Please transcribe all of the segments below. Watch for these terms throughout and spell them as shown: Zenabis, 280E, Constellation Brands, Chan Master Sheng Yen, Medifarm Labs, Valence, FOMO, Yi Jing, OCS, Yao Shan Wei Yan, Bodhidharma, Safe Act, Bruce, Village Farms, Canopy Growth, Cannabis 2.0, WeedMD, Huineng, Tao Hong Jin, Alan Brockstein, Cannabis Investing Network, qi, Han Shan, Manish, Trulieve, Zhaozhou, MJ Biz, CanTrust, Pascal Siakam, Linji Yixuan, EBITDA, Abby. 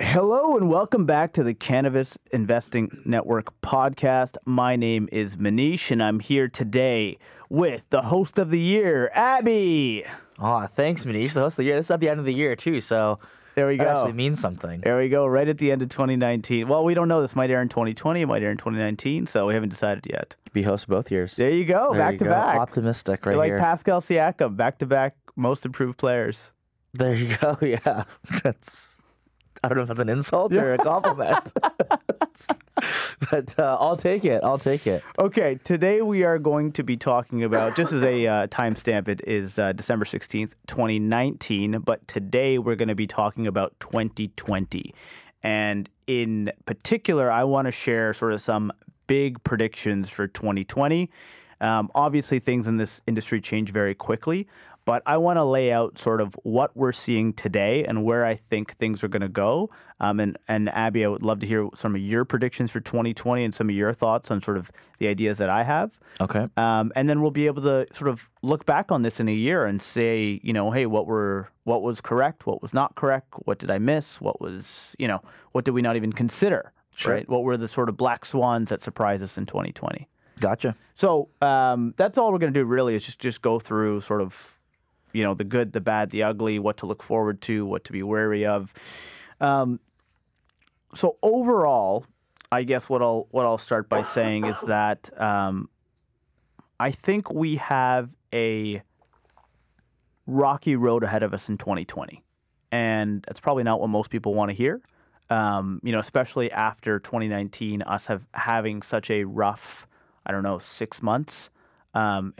Hello and welcome back to the Cannabis Investing Network podcast. My name is Manish and I'm here today with the host of the year, Abby. Aw, thanks Manish, the host of the year. This is at the end of the year too, so there we go. That actually means something. There we go, right at the end of 2019. Well, we don't know. This might air in 2020. It might air in 2019, so we haven't decided yet. You could be host both years. There you go, there back to back. Optimistic right here. Like Pascal Siakam, back-to-back most improved players. There you go, yeah. I don't know if that's an insult or a compliment, but I'll take it. Okay, today we are going to be talking about, just as a timestamp, it is December 16th, 2019, but today we're going to be talking about 2020. And in particular, I want to share sort of some big predictions for 2020. Obviously, things in this industry change very quickly, but I want to lay out sort of what we're seeing today and where I think things are going to go. And Abby, I would love to hear some of your predictions for 2020 and some of your thoughts on sort of the ideas that I have. Okay. And then we'll be able to sort of look back on this in a year and say, you know, hey, what was correct, what was not correct, what did I miss, what was, you know, what did we not even consider, sure, right? What were the sort of black swans that surprised us in 2020? Gotcha. So that's all we're going to do really is just go through sort of, you know, the good, the bad, the ugly, what to look forward to, what to be wary of. So overall, I guess what I'll start by saying is that I think we have a rocky road ahead of us in 2020. And that's probably not what most people want to hear, you know, especially after 2019, us having such a rough, 6 months, you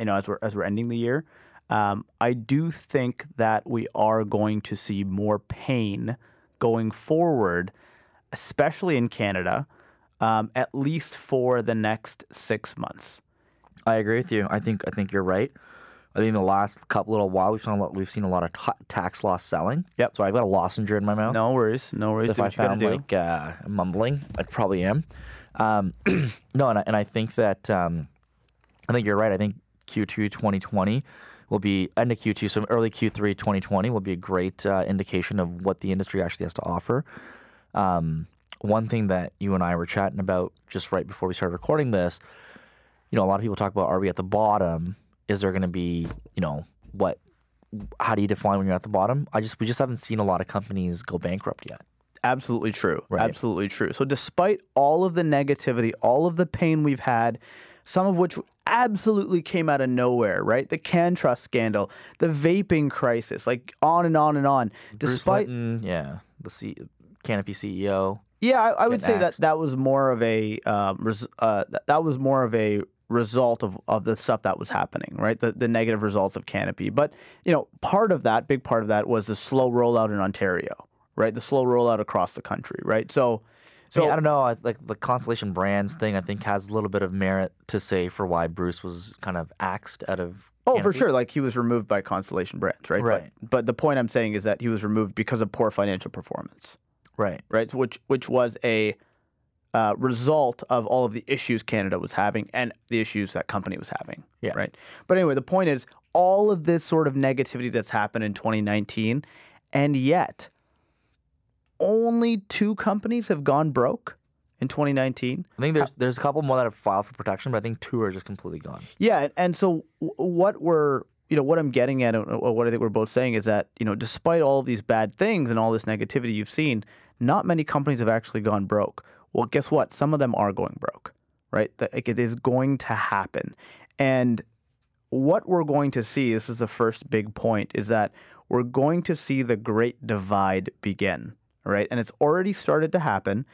know, as we're ending the year. I do think that we are going to see more pain going forward, especially in Canada, at least for the next 6 months. I agree with you. I think you're right. I think in the last couple little while we've seen a lot of tax loss selling. Yep. So I've got a lozenge in my mouth. No worries. So if I sound like mumbling, I probably am. No, and I think that I think you're right. I think Q2 2020. Will be end of Q2, so early Q3 2020 will be a great indication of what the industry actually has to offer. One thing that you and I were chatting about just right before we started recording this, you know, a lot of people talk about, are we at the bottom? Is there going to be, you know, what? How do you define when you're at the bottom? We just haven't seen a lot of companies go bankrupt yet. Absolutely true. Right? Absolutely true. So despite all of the negativity, all of the pain we've had, some of which absolutely came out of nowhere, right? The CanTrust scandal, the vaping crisis, like on and on and on. Bruce Linton, yeah, the Canopy CEO. Yeah, I would say axed. That was more of a that was more of a result of the stuff that was happening, right? The negative results of Canopy, but you know, big part of that, was the slow rollout in Ontario, right? The slow rollout across the country, right? So yeah, I don't know, like the Constellation Brands thing, I think has a little bit of merit to say for why Bruce was kind of axed out of. Oh, Canopy. For sure, like he was removed by Constellation Brands, right? Right. But the point I'm saying is that he was removed because of poor financial performance, right? Right, so which was a result of all of the issues Canada was having and the issues that company was having, yeah. Right? But anyway, the point is all of this sort of negativity that's happened in 2019, and yet. Only 2 companies have gone broke in 2019. I think there's a couple more that have filed for protection, but I think 2 are just completely gone. Yeah, and so what I'm getting at, or what I think we're both saying is that, you know, despite all of these bad things and all this negativity you've seen, not many companies have actually gone broke. Well, guess what? Some of them are going broke, right? Like it is going to happen. And what we're going to see, this is the first big point, is that we're going to see the great divide begin. Right, and it's already started to happen,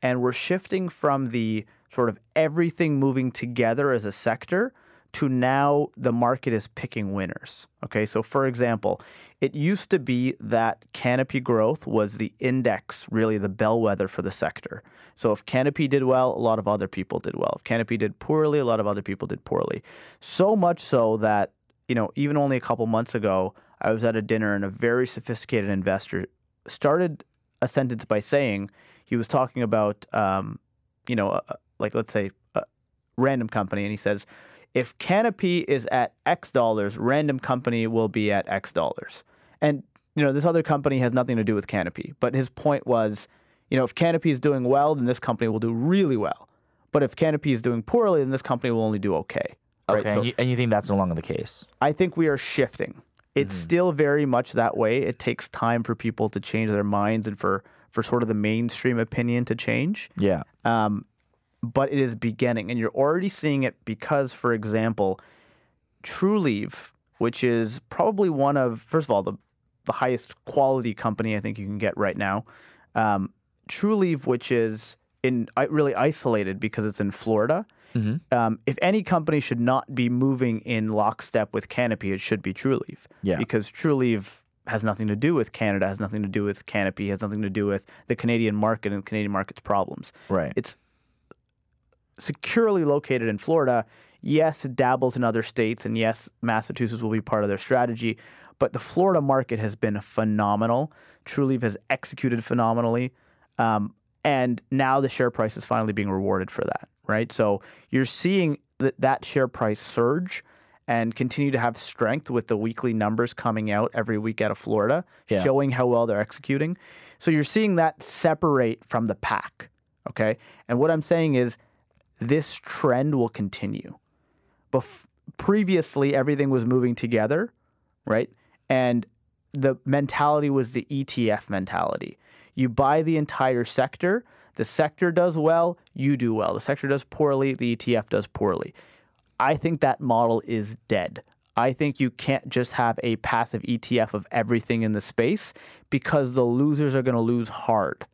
and we're shifting from the sort of everything moving together as a sector to now the market is picking winners. Okay, so for example, it used to be that Canopy Growth was the index, really the bellwether for the sector. So if Canopy did well, a lot of other people did well. If Canopy did poorly, a lot of other people did poorly. So much so that, you know, even only a couple months ago, I was at a dinner and a very sophisticated investor started a sentence by saying, he was talking about, you know, like let's say a random company, and he says, if Canopy is at X dollars, random company will be at X dollars. And, you know, this other company has nothing to do with Canopy. But his point was, you know, if Canopy is doing well, then this company will do really well. But if Canopy is doing poorly, then this company will only do okay. Right? Okay, so and you think that's no longer the case? I think we are shifting. It's still very much that way. It takes time for people to change their minds and for sort of the mainstream opinion to change. Yeah. But it is beginning, and you're already seeing it because, for example, Trulieve, which is probably one of, first of all, the highest quality company I think you can get right now. Trulieve, which is really isolated because it's in Florida. Mm-hmm. If any company should not be moving in lockstep with Canopy, it should be Trulieve. Yeah. Because Trulieve has nothing to do with Canada, has nothing to do with Canopy, has nothing to do with the Canadian market and the Canadian market's problems. Right. It's securely located in Florida. Yes, it dabbles in other states, and yes, Massachusetts will be part of their strategy, but the Florida market has been phenomenal. Trulieve has executed phenomenally, and now the share price is finally being rewarded for that, right? So you're seeing that share price surge and continue to have strength with the weekly numbers coming out every week out of Florida, showing how well they're executing. So you're seeing that separate from the pack, okay? And what I'm saying is, this trend will continue. Previously, everything was moving together, right? And the mentality was the ETF mentality. You buy the entire sector. The sector does well, you do well. The sector does poorly, the ETF does poorly. I think that model is dead. I think you can't just have a passive ETF of everything in the space because the losers are going to lose hard.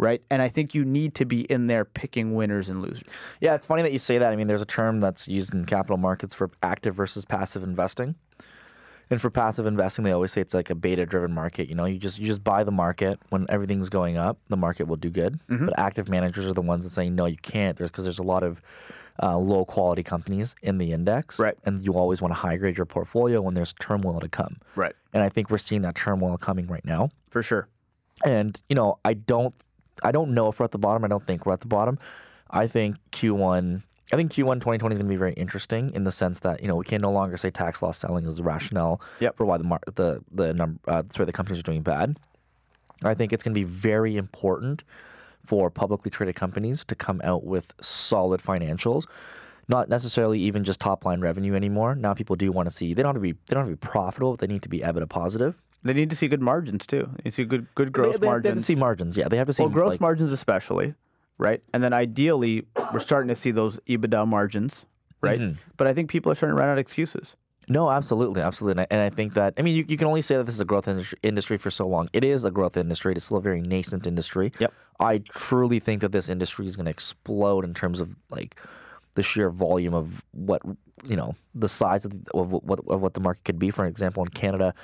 Right? And I think you need to be in there picking winners and losers. Yeah, it's funny that you say that. I mean, there's a term that's used in capital markets for active versus passive investing. And for passive investing, they always say it's like a beta-driven market. You know, you just buy the market. When everything's going up, the market will do good. Mm-hmm. But active managers are the ones that say, no, you can't, because there's a lot of low-quality companies in the index. Right. And you always want to high-grade your portfolio when there's turmoil to come. Right. And I think we're seeing that turmoil coming right now. For sure. And, you know, I don't know if we're at the bottom. I don't think we're at the bottom. I think Q1 2020 is going to be very interesting in the sense that, you know, we can no longer say tax loss selling is the rationale for why the companies are doing bad. I think it's going to be very important for publicly traded companies to come out with solid financials, not necessarily even just top line revenue anymore. Now people do want to see they don't have to be profitable. They need to be EBITDA positive. They need to see good margins too. They need to see good gross margins. They have to see margins, yeah. They have to see gross margins especially, right? And then ideally, we're starting to see those EBITDA margins, right? Mm-hmm. But I think people are starting to run out of excuses. No, absolutely, absolutely. And I think that, I mean, you can only say that this is a growth industry for so long. It is a growth industry. It's still a very nascent industry. Yep. I truly think that this industry is going to explode in terms of like the sheer volume of what, you know, the size of what the market could be. For example, in Canada,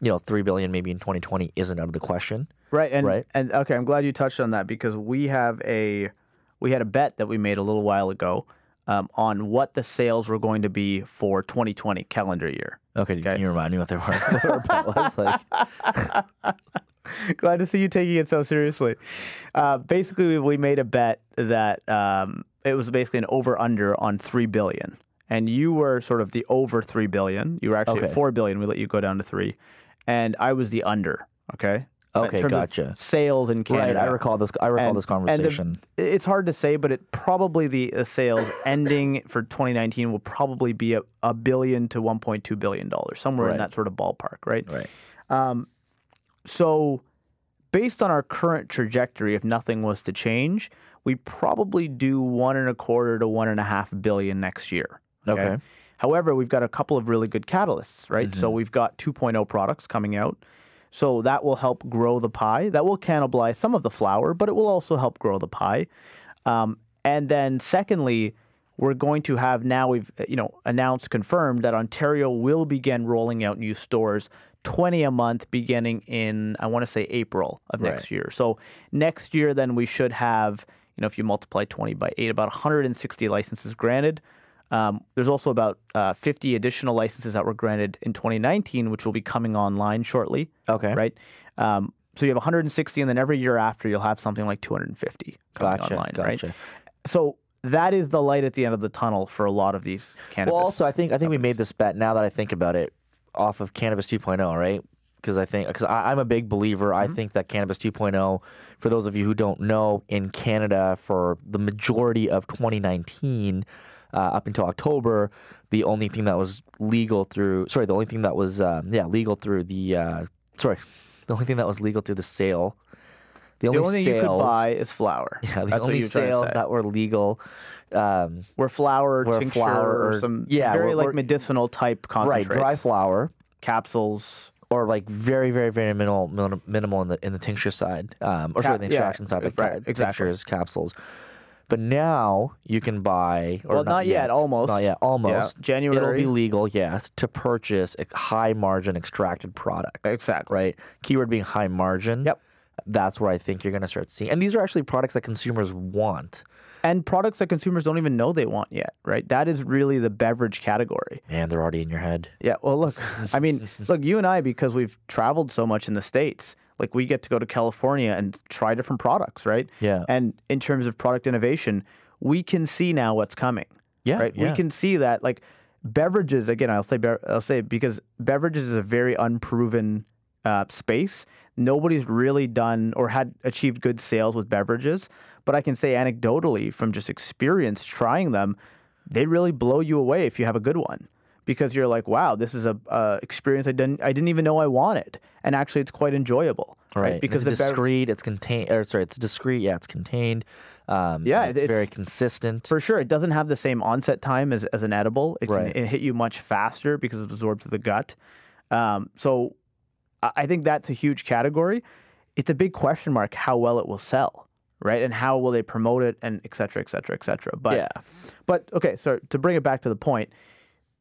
you know, 3 billion maybe in 2020 isn't out of the question. Right. And okay, I'm glad you touched on that because we had a bet that we made a little while ago on what the sales were going to be for 2020 calendar year. Okay. Can you remind me what they were? What our bet was like? Glad to see you taking it so seriously. Basically, we made a bet that it was basically an over-under on 3 billion. And you were sort of the over 3 billion. You were actually at 4 billion. We let you go down to 3. And I was the under, okay? Okay, gotcha. Sales in Canada. Right, I recall this conversation. It's hard to say, but it probably the sales ending for 2019 will probably be a billion to $1.2 billion, somewhere in that sort of ballpark, right? Right. So based on our current trajectory, if nothing was to change, we probably do $1.25 to $1.5 billion next year. Okay. However, we've got a couple of really good catalysts, right? Mm-hmm. So we've got 2.0 products coming out. So that will help grow the pie. That will cannibalize some of the flower, but it will also help grow the pie. And then secondly, we're going to have now, we've announced, confirmed that Ontario will begin rolling out new stores, 20 a month, beginning in, I want to say, April of next year. So next year, then we should have, if you multiply 20 by 8, about 160 licenses granted. There's also about 50 additional licenses that were granted in 2019, which will be coming online shortly. Okay. Right? So you have 160, and then every year after, you'll have something like 250 coming online. Right? So that is the light at the end of the tunnel for a lot of these cannabis. Well, also, I think we made this bet, now that I think about it, off of Cannabis 2.0, right? Because I'm a big believer. I think that Cannabis 2.0, for those of you who don't know, in Canada for the majority of 2019, up until October, the only thing that was legal through, the only thing that was legal through the sale. The only thing you could buy is flower. Yeah, the only sales that were legal were flower, tincture, or some very medicinal type concentrates. Right, dry flower. Capsules. Or like very, very, very minimal in the tincture side. The extraction side. Like tinctures, capsules. But now you can buy, or not yet, almost. Yeah. January. It'll be legal, yes, to purchase a high margin extracted product. Exactly. Right? Keyword being high margin. Yep. That's where I think you're going to start seeing. And these are actually products that consumers want. And products that consumers don't even know they want yet, right? That is really the beverage category. Man, they're already in your head. Yeah, well, look, you and I, because we've traveled so much in the States, like we get to go to California and try different products, right? Yeah. And in terms of product innovation, we can see now what's coming. Yeah, right? Yeah. We can see that, like, beverages, again, I'll say because beverages is a very unproven space. Nobody's really done or had achieved good sales with beverages, but I can say anecdotally from just experience trying them, they really blow you away if you have a good one, because you're like, wow, this is a experience I didn't even know I wanted, and actually it's quite enjoyable, right? Because it's discreet, it's contained. It's discreet. Yeah, it's contained. It's very consistent. For sure, it doesn't have the same onset time as an edible. It can hit you much faster because it's absorbed to the gut. So I think that's a huge category. It's a big question mark how well it will sell, right? And how will they promote it, and et cetera, et cetera, et cetera. But okay, so to bring it back to the point,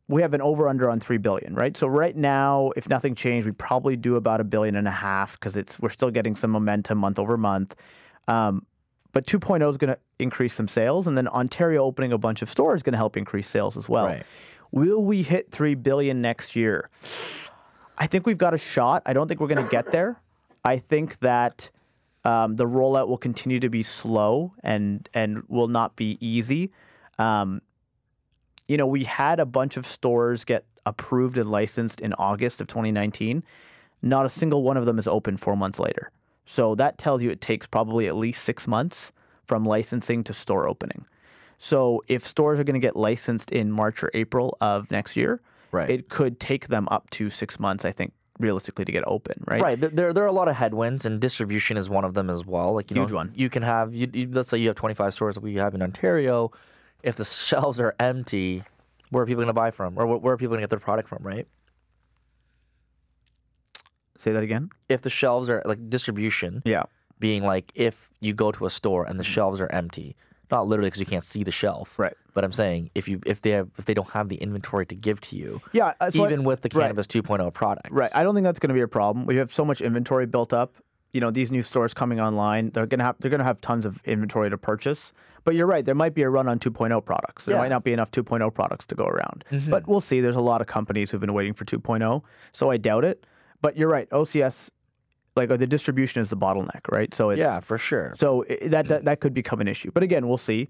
we have an over-under on $3 billion, right? So right now, if nothing changed, we probably do about $1.5 billion because we're still getting some momentum month over month. But 2.0 is going to increase some sales, and then Ontario opening a bunch of stores is going to help increase sales as well. Right. Will we hit $3 billion next year? I think we've got a shot. I don't think we're going to get there. I think that the rollout will continue to be slow and will not be easy. We had a bunch of stores get approved and licensed in August of 2019. Not a single one of them is open 4 months later. So that tells you it takes probably at least 6 months from licensing to store opening. So if stores are going to get licensed in March or April of next year, right, it could take them up to 6 months, I think, realistically, to get open, right? Right. There are a lot of headwinds, and distribution is one of them as well. Like, huge one. You can have, let's say you have 25 stores that we have in Ontario. If the shelves are empty, where are people going to buy from? Or where are people going to get their product from, right? Say that again? If the shelves are, like, distribution, being like if you go to a store and the shelves are empty. Not literally, because you can't see the shelf. Right. But I'm saying if they don't have the inventory to give to you, with the Cannabis 2.0 products. Right. I don't think that's going to be a problem. We have so much inventory built up. These new stores coming online, they're going to have tons of inventory to purchase. But you're right, there might be a run on 2.0 products. There might not be enough 2.0 products to go around. Mm-hmm. But we'll see. There's a lot of companies who've been waiting for 2.0, so I doubt it. But you're right, OCS, like, the distribution is the bottleneck, right? So it's, yeah, for sure. So that could become an issue. But again, we'll see.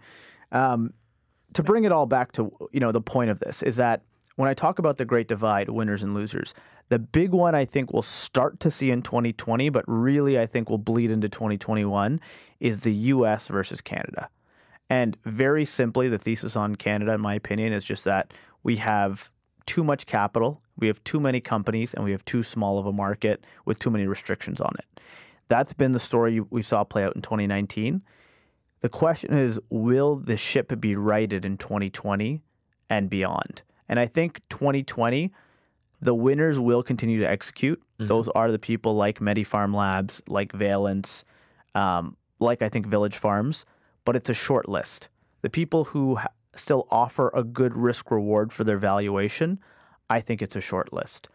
To bring it all back to, the point of this is that when I talk about the Great Divide, winners and losers, the big one I think we'll start to see in 2020, but really I think will bleed into 2021, is the U.S. versus Canada. And very simply, the thesis on Canada, in my opinion, is just that we have too much capital, we have too many companies, and we have too small of a market with too many restrictions on it. That's been the story we saw play out in 2019. The question is, will the ship be righted in 2020 and beyond? And I think 2020, the winners will continue to execute. Mm-hmm. Those are the people like Medifarm Labs, like Valence, like I think Village Farms, but it's a short list. The people who still offer a good risk reward for their valuation, I think it's a short list.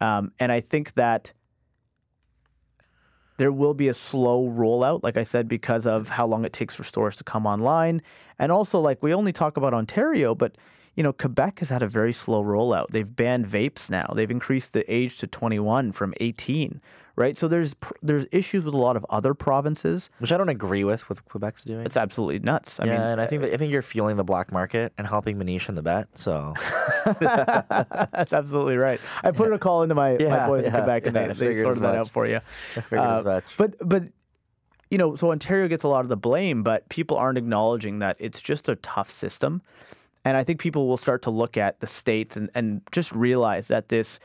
And I think that there will be a slow rollout, like I said, because of how long it takes for stores to come online. And also, like, we only talk about Ontario, but, you know, Quebec has had a very slow rollout. They've banned vapes now. They've increased the age to 21 from 18, right? So there's issues with a lot of other provinces. Which I don't agree with what Quebec's doing. It's absolutely nuts. I mean, and I think you're fueling the black market and helping Manish in the bet, so. That's absolutely right. I put a call into my boys in Quebec, and they sorted that out for you. I figured as much. But, you know, so Ontario gets a lot of the blame, but people aren't acknowledging that it's just a tough system. And I think people will start to look at the states and just realize that this,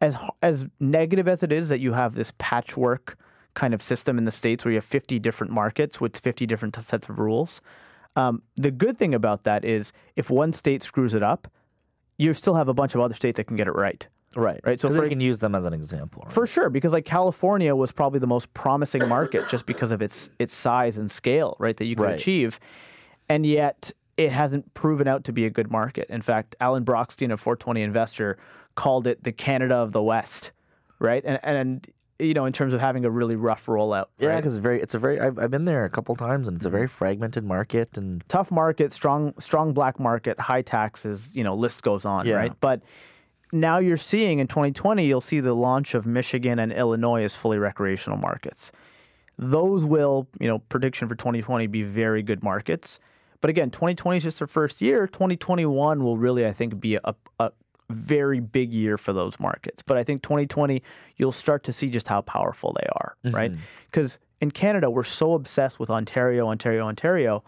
as negative as it is that you have this patchwork kind of system in the states where you have 50 different markets with 50 different sets of rules, the good thing about that is if one state screws it up, you still have a bunch of other states that can get it right. Right. So we can use them as an example. Right? For sure, because like California was probably the most promising market just because of its size and scale, right, that you can achieve. And yet it hasn't proven out to be a good market. In fact, Alan Brockstein, a 420 investor, called it the Canada of the West, right? And you know, in terms of having a really rough rollout. Yeah, because I've been there a couple times, and it's a very fragmented market and tough market, strong black market, high taxes. You know, list goes on, right? But now you're seeing in 2020, you'll see the launch of Michigan and Illinois as fully recreational markets. Those will, you know, prediction for 2020 be very good markets. But again, 2020 is just their first year. 2021 will really, I think, be a very big year for those markets. But I think 2020, you'll start to see just how powerful they are, right? Because in Canada, we're so obsessed with Ontario. Ontario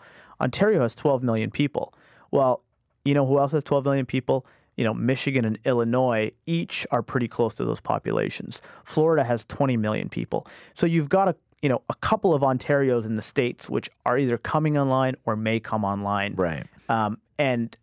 has 12 million people. Well, you know who else has 12 million people? You know, Michigan and Illinois each are pretty close to those populations. Florida has 20 million people. So you've got a couple of Ontarios in the States which are either coming online or may come online. Right. And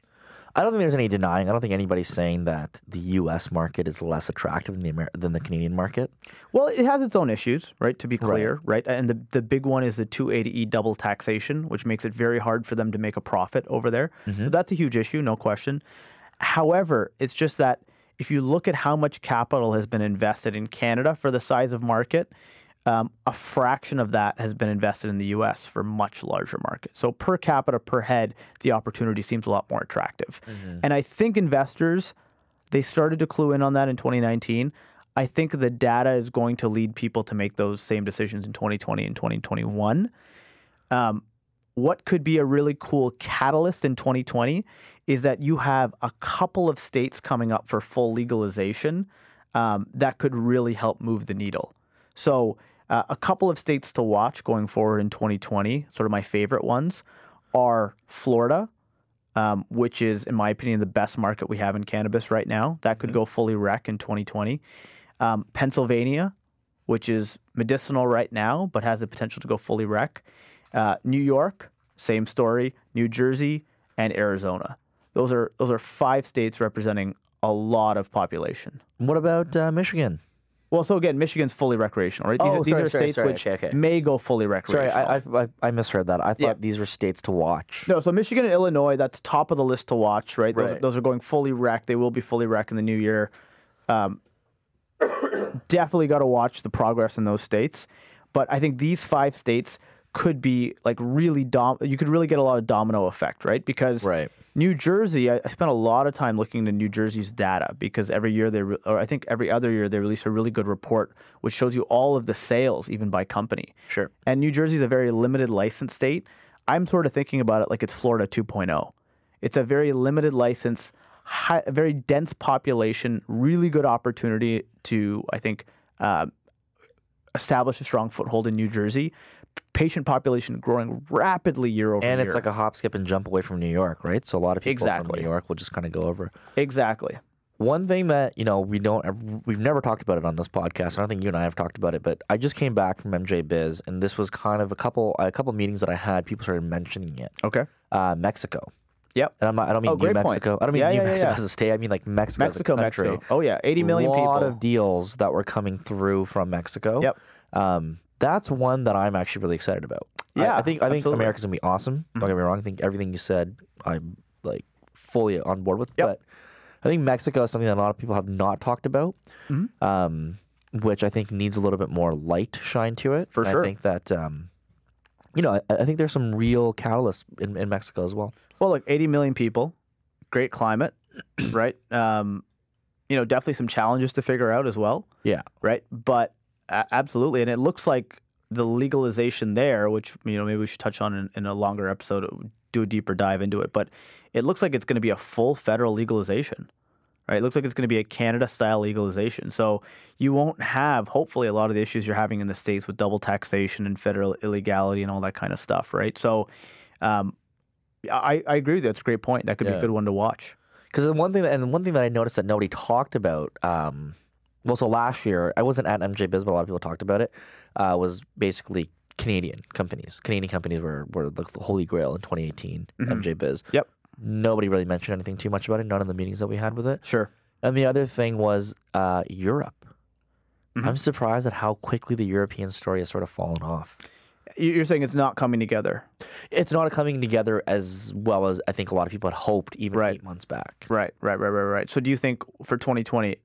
I don't think there's any denying. I don't think anybody's saying that the U.S. market is less attractive than the Canadian market. Well, it has its own issues, right, to be clear, right? And the big one is the 280E double taxation, which makes it very hard for them to make a profit over there. So that's a huge issue, no question. However, it's just that if you look at how much capital has been invested in Canada for the size of market, a fraction of that has been invested in the U.S. for much larger markets. So per capita, per head, the opportunity seems a lot more attractive. And I think investors, they started to clue in on that in 2019. I think the data is going to lead people to make those same decisions in 2020 and 2021. What could be a really cool catalyst in 2020 is that you have a couple of states coming up for full legalization that could really help move the needle. So a couple of states to watch going forward in 2020, sort of my favorite ones, are Florida, which is, in my opinion, the best market we have in cannabis right now. That could go fully rec in 2020. Pennsylvania, which is medicinal right now, but has the potential to go fully rec. New York, same story. New Jersey and Arizona. Those are five states representing a lot of population. What about Michigan? Well, so again, Michigan's fully recreational, right? These are states which may go fully recreational. Sorry, I misread that. I thought these were states to watch. No, so Michigan and Illinois, that's top of the list to watch, right? Those are going fully rec. They will be fully rec in the new year. Definitely got to watch the progress in those states. But I think these five states could be like really you could really get a lot of domino effect, right? Because New Jersey, I spent a lot of time looking into New Jersey's data because every year or I think every other year, they release a really good report which shows you all of the sales, even by company. Sure. And New Jersey is a very limited license state. I'm sort of thinking about it like it's Florida 2.0. It's a very limited license, very dense population, really good opportunity to, I think, establish a strong foothold in New Jersey. Patient population growing rapidly year over year. And it's like a hop, skip, and jump away from New York, right? So a lot of people from New York will just kind of go over. Exactly. One thing that, you know, we've never talked about it on this podcast. I don't think you and I have talked about it, but I just came back from MJ Biz, and this was kind of a couple meetings that I had. People started mentioning it. Okay. Mexico. Yep. And I don't mean New Mexico. I don't mean New Mexico as a state. I mean like Mexico as a country. Mexico. Oh, yeah. 80 million people. A lot of deals that were coming through from Mexico. Yep. That's one that I'm actually really excited about. Yeah, I think America's going to be awesome. Don't get me wrong. I think everything you said, I like fully on board with. Yep. But I think Mexico is something that a lot of people have not talked about, mm-hmm. Which I think needs a little bit more light shine to it. For sure. I think that, you know, I think there's some real catalysts in Mexico as well. Well, look, 80 million people, great climate, right? You know, definitely some challenges to figure out as well. Yeah. Right? But absolutely. And it looks like the legalization there, which, you know, maybe we should touch on in a longer episode, do a deeper dive into it. But it looks like it's going to be a full federal legalization, right? It looks like it's going to be a Canada-style legalization. So you won't have, hopefully, a lot of the issues you're having in the States with double taxation and federal illegality and all that kind of stuff, right? So I agree with you. That's a great point. That could be a good one to watch. Because one thing that I noticed that nobody talked about, well, so last year, I wasn't at MJ Biz, but a lot of people talked about it, was basically Canadian companies. Canadian companies were the holy grail in 2018, mm-hmm. MJ Biz. Yep. Nobody really mentioned anything too much about it, none of the meetings that we had with it. Sure. And the other thing was Europe. Mm-hmm. I'm surprised at how quickly the European story has sort of fallen off. You're saying it's not coming together. It's not coming together as well as I think a lot of people had hoped even 8 months back. Right. So do you think for 2020,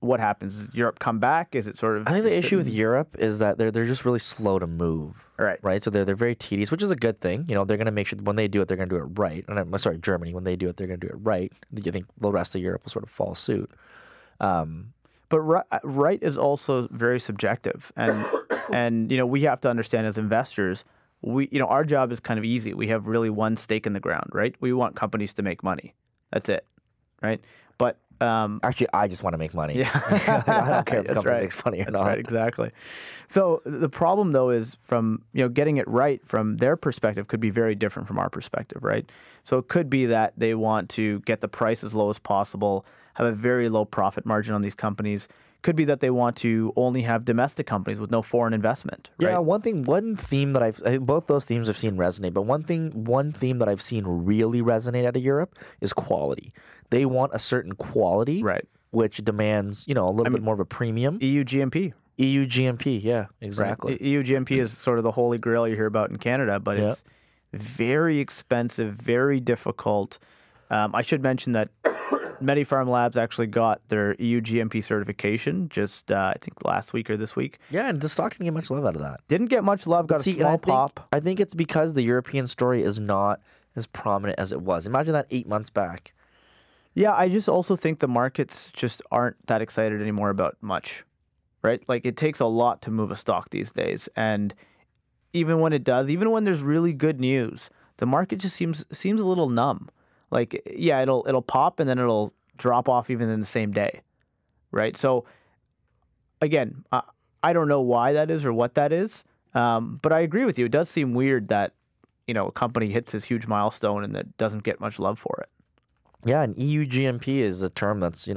what happens? Does Europe come back? Is it sort of... I think the issue with Europe is that they're just really slow to move. Right? So they're very tedious, which is a good thing. You know, they're going to make sure when they do it, they're going to do it right. And I'm sorry, Germany, when they do it, they're going to do it right. I think the rest of Europe will sort of follow suit. But right is also very subjective. And... And, you know, we have to understand as investors, our job is kind of easy. We have really one stake in the ground, right? We want companies to make money. That's it, right? But actually, I just want to make money. Yeah. I don't care if the company makes money or not. Right, exactly. So the problem, though, is from, getting it right from their perspective could be very different from our perspective, right? So it could be that they want to get the price as low as possible, have a very low profit margin on these companies. Could be that they want to only have domestic companies with no foreign investment. Right? Yeah, one theme that both those themes I've seen resonate, but one theme that I've seen really resonate out of Europe is quality. They want a certain quality, which demands, a little bit more of a premium. EU GMP. EU GMP, yeah, exactly. Right. EU GMP is sort of the holy grail you hear about in Canada, but it's very expensive, very difficult. I should mention that Medifarm Labs actually got their EU GMP certification just, I think, last week or this week. Yeah, and the stock didn't get much love out of that. Didn't get much love, got a small pop. I think it's because the European story is not as prominent as it was. Imagine that 8 months back. Yeah, I just also think the markets just aren't that excited anymore about much, right? Like, it takes a lot to move a stock these days. And even when it does, even when there's really good news, the market just seems a little numb. Like, yeah, it'll pop and then it'll drop off even in the same day, right? So, again, I don't know why that is or what that is, but I agree with you. It does seem weird that, a company hits this huge milestone and that doesn't get much love for it. Yeah, and EU GMP is a term that's,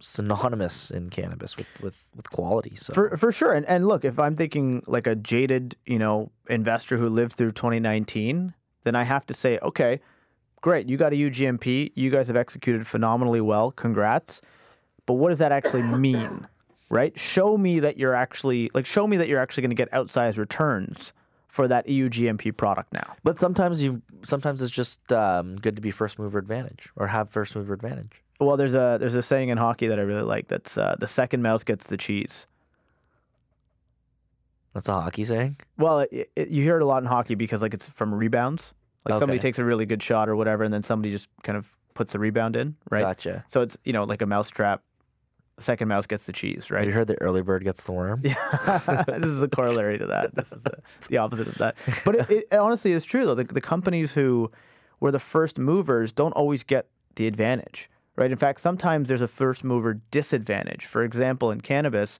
synonymous in cannabis with quality. So for sure. And look, if I'm thinking like a jaded, investor who lived through 2019, then I have to say, okay, great, you got a EU GMP. You guys have executed phenomenally well. Congrats. But what does that actually mean, right? Show me that you're actually going to get outsized returns for that EU GMP product now. But sometimes it's just good to be first mover advantage or have first mover advantage. Well, there's a saying in hockey that I really like. That's the second mouse gets the cheese. That's a hockey saying? Well, you hear it a lot in hockey because it's from rebounds. Like somebody takes a really good shot or whatever, and then somebody just kind of puts the rebound in, right? Gotcha. So it's, like a mousetrap. Second mouse gets the cheese, right? Have you heard the early bird gets the worm? Yeah. This is a corollary to that. This is the opposite of that. But it honestly is true, though. The companies who were the first movers don't always get the advantage, right? In fact, sometimes there's a first mover disadvantage. For example, in cannabis,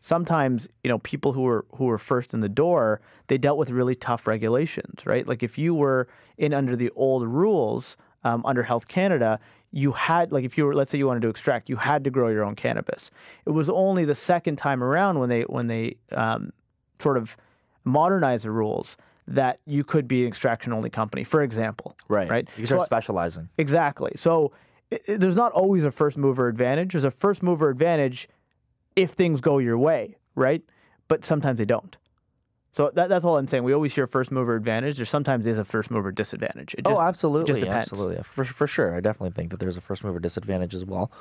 sometimes, people who were first in the door, they dealt with really tough regulations, right? Like if you were in under the old rules under Health Canada, you had, like if you were, let's say you wanted to extract, you had to grow your own cannabis. It was only the second time around when they sort of modernized the rules that you could be an extraction-only company, for example. Right? You start specializing. Exactly. So there's not always a first-mover advantage. There's a first-mover advantage if things go your way, right? But sometimes they don't, So that's all I'm saying. We always hear first mover advantage. There sometimes is a first mover disadvantage. It just, oh, absolutely. It just depends. Absolutely. For sure. I definitely think that there's a first mover disadvantage as well.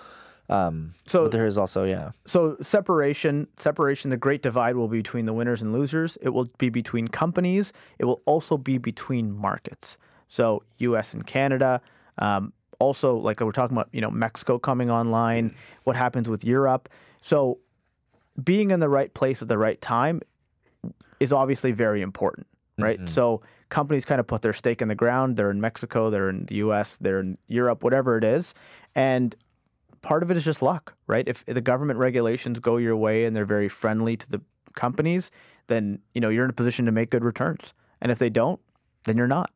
So but there is also, yeah. So separation, the great divide will be between the winners and losers. It will be between companies. It will also be between markets. So U.S. and Canada. Also, like we're talking about, you know, Mexico coming online, what happens with Europe. So being in the right place at the right time is obviously very important, right? Mm-hmm. So companies kind of put their stake in the ground. They're in Mexico, they're in the U.S., they're in Europe, whatever it is. And part of it is just luck, right? If the government regulations go your way and they're very friendly to the companies, then, you know, you're in a position to make good returns. And if they don't, then you're not,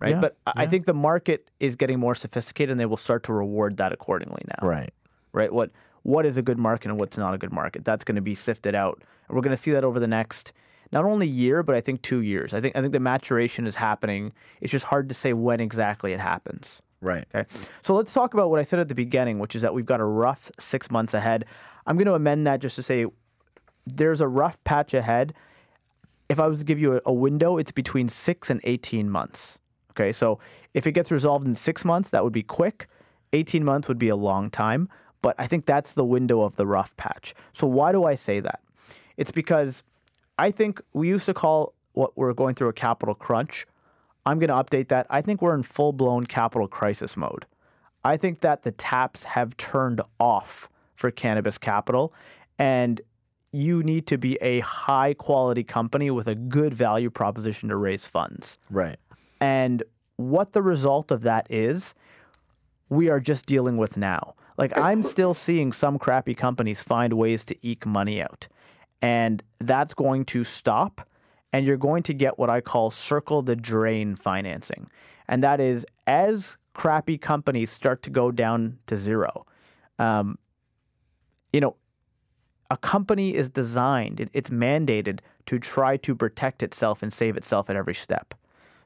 right? Yeah, but yeah. I think the market is getting more sophisticated and they will start to reward that accordingly now. Right. Right? What is a good market and what's not a good market? That's going to be sifted out. And we're going to see that over the next, not only year, but I think 2 years. I think the maturation is happening. It's just hard to say when exactly it happens. Right. Okay. So let's talk about what I said at the beginning, which is that we've got a rough 6 months ahead. I'm going to amend that just to say there's a rough patch ahead. If I was to give you a window, it's between 6 and 18 months. Okay. So if it gets resolved in 6 months, that would be quick. 18 months would be a long time. But I think that's the window of the rough patch. So why do I say that? It's because I think we used to call what we're going through a capital crunch. I'm going to update that. I think we're in full-blown capital crisis mode. I think that the taps have turned off for cannabis capital, and you need to be a high-quality company with a good value proposition to raise funds. Right. And what the result of that is, we are just dealing with now. Like, I'm still seeing some crappy companies find ways to eke money out, and that's going to stop. And you're going to get what I call circle the drain financing. And that is as crappy companies start to go down to zero, you know, a company is designed, it's mandated to try to protect itself and save itself at every step.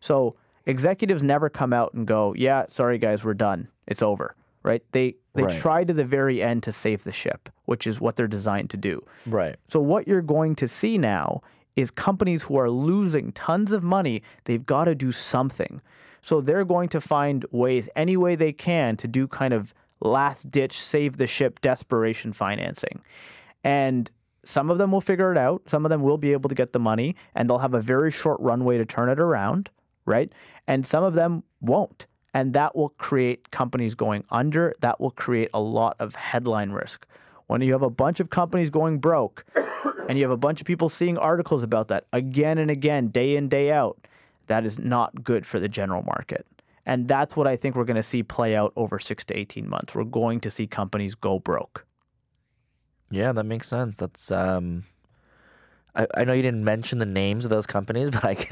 So executives never come out and go, yeah, sorry guys, we're done. It's over, right? They right. try to the very end to save the ship, which is what they're designed to do. Right. So what you're going to see now is companies who are losing tons of money, they've got to do something. So they're going to find ways, any way they can, to do kind of last-ditch, save-the-ship desperation financing. And some of them will figure it out. Some of them will be able to get the money, and they'll have a very short runway to turn it around, right? And some of them won't. And that will create companies going under. That will create a lot of headline risk. When you have a bunch of companies going broke and you have a bunch of people seeing articles about that again and again, day in, day out, that is not good for the general market. And that's what I think we're going to see play out over 6 to 18 months. We're going to see companies go broke. Yeah, that makes sense. That's I know you didn't mention the names of those companies, but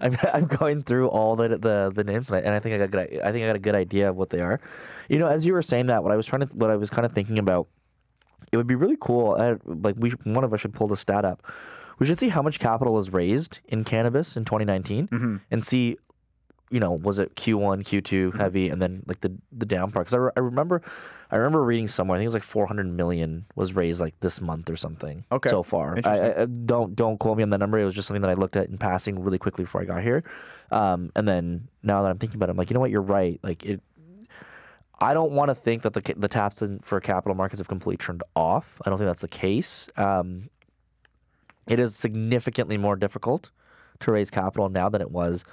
I'm going through all the names, and I think I got a good idea of what they are. You know, as you were saying that, what I was kind of thinking about, it would be really cool. One of us should pull the stat up. We should see how much capital was raised in cannabis in 2019, mm-hmm. and see, you know, was it Q1, Q2 heavy, and then like the down part. Because I remember reading somewhere, I think it was like 400 million was raised like this month or something. Okay. So far, I don't quote me on that number. It was just something that I looked at in passing really quickly before I got here. And then now that I'm thinking about it, I'm like, you know what, you're right. Like it. I don't want to think that the taps for capital markets have completely turned off. I don't think that's the case. It is significantly more difficult to raise capital now than it was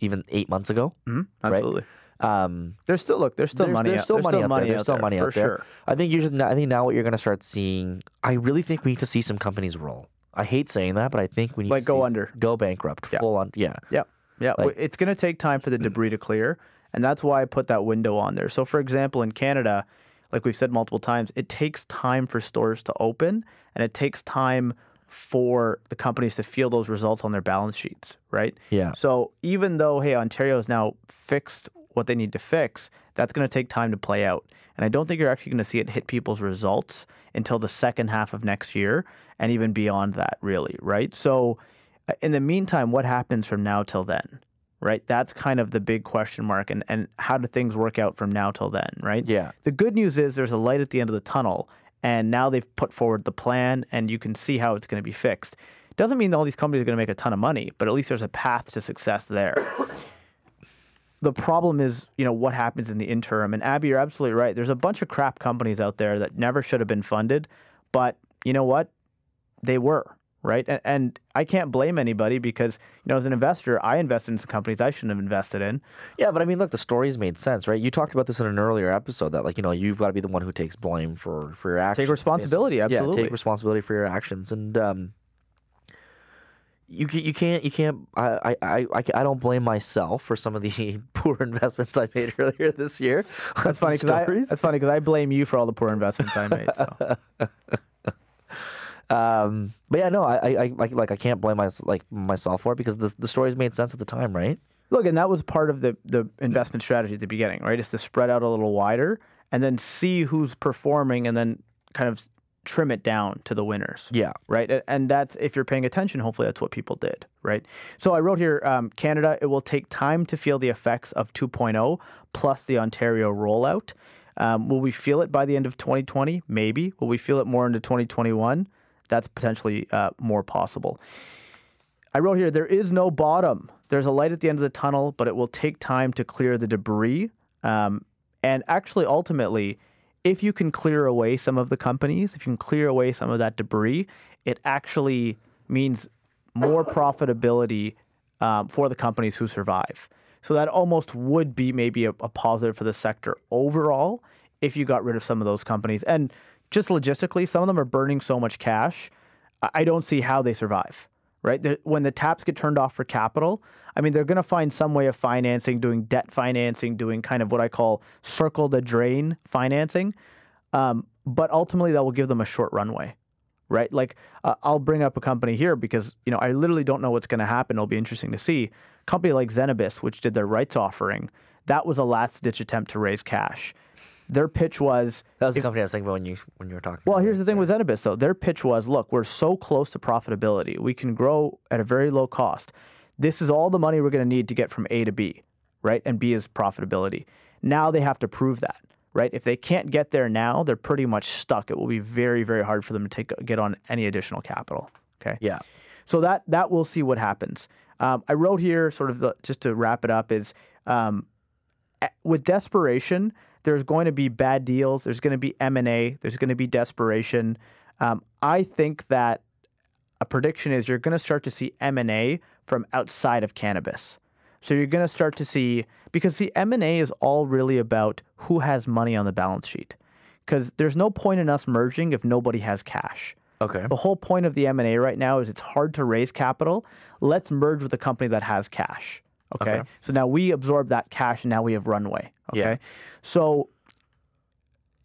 even 8 months ago. Mm-hmm. Absolutely. Right? There's still money out there. I think now what you're going to start seeing, I really think we need to see some companies roll. I hate saying that, but I think we need to go bankrupt, yeah. Full on. Yeah. Yeah. Yeah. Like, it's going to take time for the debris to clear. And that's why I put that window on there. So, for example, in Canada, like we've said multiple times, it takes time for stores to open, and it takes time for the companies to feel those results on their balance sheets, right? Yeah. So even though, hey, Ontario's now fixed what they need to fix, that's going to take time to play out. And I don't think you're actually going to see it hit people's results until the second half of next year and even beyond that, really, right? So in the meantime, what happens from now till then? Right? That's kind of the big question mark, and how do things work out from now till then, right? Yeah. The good news is there's a light at the end of the tunnel, and now they've put forward the plan, and you can see how it's going to be fixed. Doesn't mean all these companies are going to make a ton of money, but at least there's a path to success there. The problem is, you know, what happens in the interim. And Abby, you're absolutely right. There's a bunch of crap companies out there that never should have been funded, but you know what? They were, right? And I can't blame anybody because, you know, as an investor, I invested in some companies I shouldn't have invested in. Yeah, but I mean, look, the stories made sense, right? You talked about this in an earlier episode that, like, you know, you've got to be the one who takes blame for your actions. Take responsibility, absolutely. Yeah, take responsibility for your actions. And, You can't. I don't blame myself for some of the poor investments I made earlier this year. That's funny because I blame you for all the poor investments I made. So. But yeah, no, I can't blame myself for it because the stories made sense at the time, right? Look, and that was part of the investment strategy at the beginning, right? Is to spread out a little wider and then see who's performing and then kind of trim it down to the winners. Yeah. Right? And that's, if you're paying attention, hopefully that's what people did, right? So I wrote here, Canada, it will take time to feel the effects of 2.0 plus the Ontario rollout. Will we feel it by the end of 2020? Maybe. Will we feel it more into 2021? That's potentially more possible. I wrote here, there is no bottom. There's a light at the end of the tunnel, but it will take time to clear the debris. And actually, ultimately, if you can clear away some of the companies, if you can clear away some of that debris, it actually means more profitability for the companies who survive. So that almost would be maybe a positive for the sector overall if you got rid of some of those companies. And just logistically, some of them are burning so much cash, I don't see how they survive, right? When the taps get turned off for capital, I mean, they're going to find some way of financing, doing debt financing, doing kind of what I call circle the drain financing. But ultimately, that will give them a short runway, right? Like, I'll bring up a company here because, you know, I literally don't know what's going to happen. It'll be interesting to see. A company like Zenabis, which did their rights offering, that was a last-ditch attempt to raise cash. Their pitch was... That was the company I was thinking about when you were talking about. Well, here's the thing with Zenabis, though. Their pitch was, look, we're so close to profitability. We can grow at a very low cost. This is all the money we're going to need to get from A to B, right? And B is profitability. Now they have to prove that, right? If they can't get there now, they're pretty much stuck. It will be very, very hard for them to get on any additional capital, okay? Yeah. So that we'll see what happens. I wrote here, sort of, just to wrap it up, is with desperation, there's going to be bad deals. There's going to be M&A. There's going to be desperation. I think that a prediction is you're going to start to see M&A from outside of cannabis. So you're going to start to see, because the M&A is all really about who has money on the balance sheet. Because there's no point in us merging if nobody has cash. Okay. The whole point of the M&A right now is it's hard to raise capital. Let's merge with a company that has cash. Okay. So now we absorb that cash and now we have runway. Okay. Yeah. So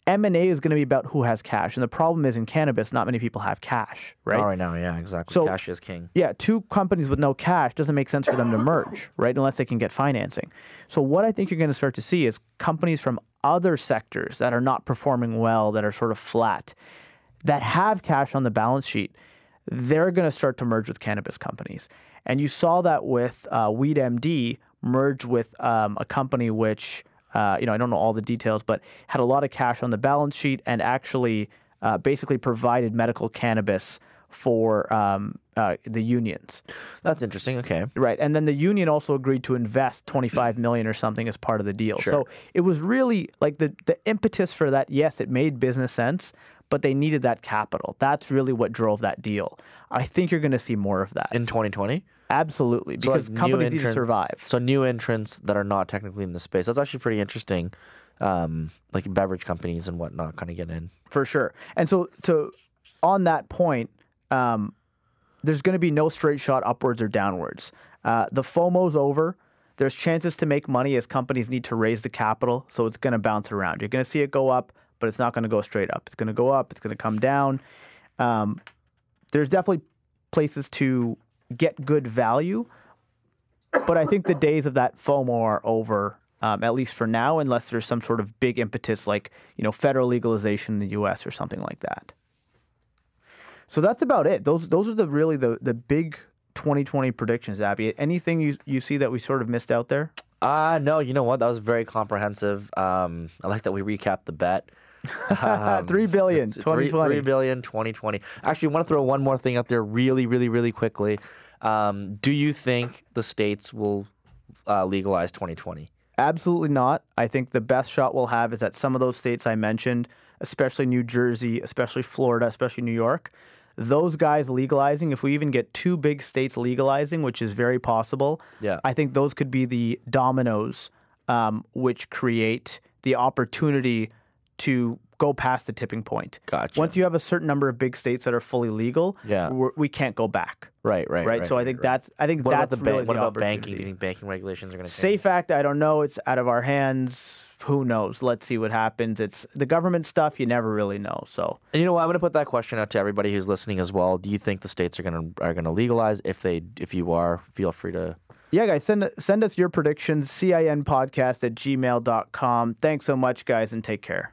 M&A is going to be about who has cash. And the problem is in cannabis, not many people have cash, right? Not right now. Yeah, exactly. So, cash is king. Yeah. Two companies with no cash doesn't make sense for them to merge, right? Unless they can get financing. So what I think you're going to start to see is companies from other sectors that are not performing well, that are sort of flat, that have cash on the balance sheet, they're going to start to merge with cannabis companies. And you saw that with WeedMD merged with a company which, you know, I don't know all the details, but had a lot of cash on the balance sheet and actually basically provided medical cannabis for the unions. That's interesting. Okay. Right. And then the union also agreed to invest $25 million or something as part of the deal. Sure. So it was really like the impetus for that. Yes, it made business sense, but they needed that capital. That's really what drove that deal. I think you're going to see more of that. In 2020? Absolutely, because so like companies need to survive. So new entrants that are not technically in the space. That's actually pretty interesting, like beverage companies and whatnot kind of get in. For sure. And so on that point, there's going to be no straight shot upwards or downwards. The FOMO's over. There's chances to make money as companies need to raise the capital, so it's going to bounce around. You're going to see it go up, but it's not going to go straight up. It's going to go up. It's going to come down. There's definitely places to get good value, but I think the days of that FOMO are over, at least for now, unless there's some sort of big impetus like, you know, federal legalization in the U.S. or something like that. So that's about it. Those are the big 2020 predictions, Abby. Anything you see that we sort of missed out there? No, you know what? That was very comprehensive. I like that we recapped the bet. $3 billion 2020. $3 billion 2020. Actually, I want to throw one more thing up there really quickly. Do you think the states will legalize 2020? Absolutely not. I think the best shot we'll have is that some of those states I mentioned, especially New Jersey, especially Florida, especially New York, those guys legalizing, if we even get two big states legalizing, which is very possible, yeah. I think those could be the dominoes which create the opportunity to go past the tipping point. Gotcha. Once you have a certain number of big states that are fully legal, yeah. we can't go back. Right. So I think that's what that's about really what about banking? Do you think banking regulations are going to change? Safe Act, I don't know. It's out of our hands. Who knows? Let's see what happens. It's the government stuff. You never really know. So, and you know what? I'm going to put that question out to everybody who's listening as well. Do you think the states are going to legalize? If you are, feel free to. Yeah, guys, send us your predictions. CINpodcast@gmail.com. Thanks so much, guys, and take care.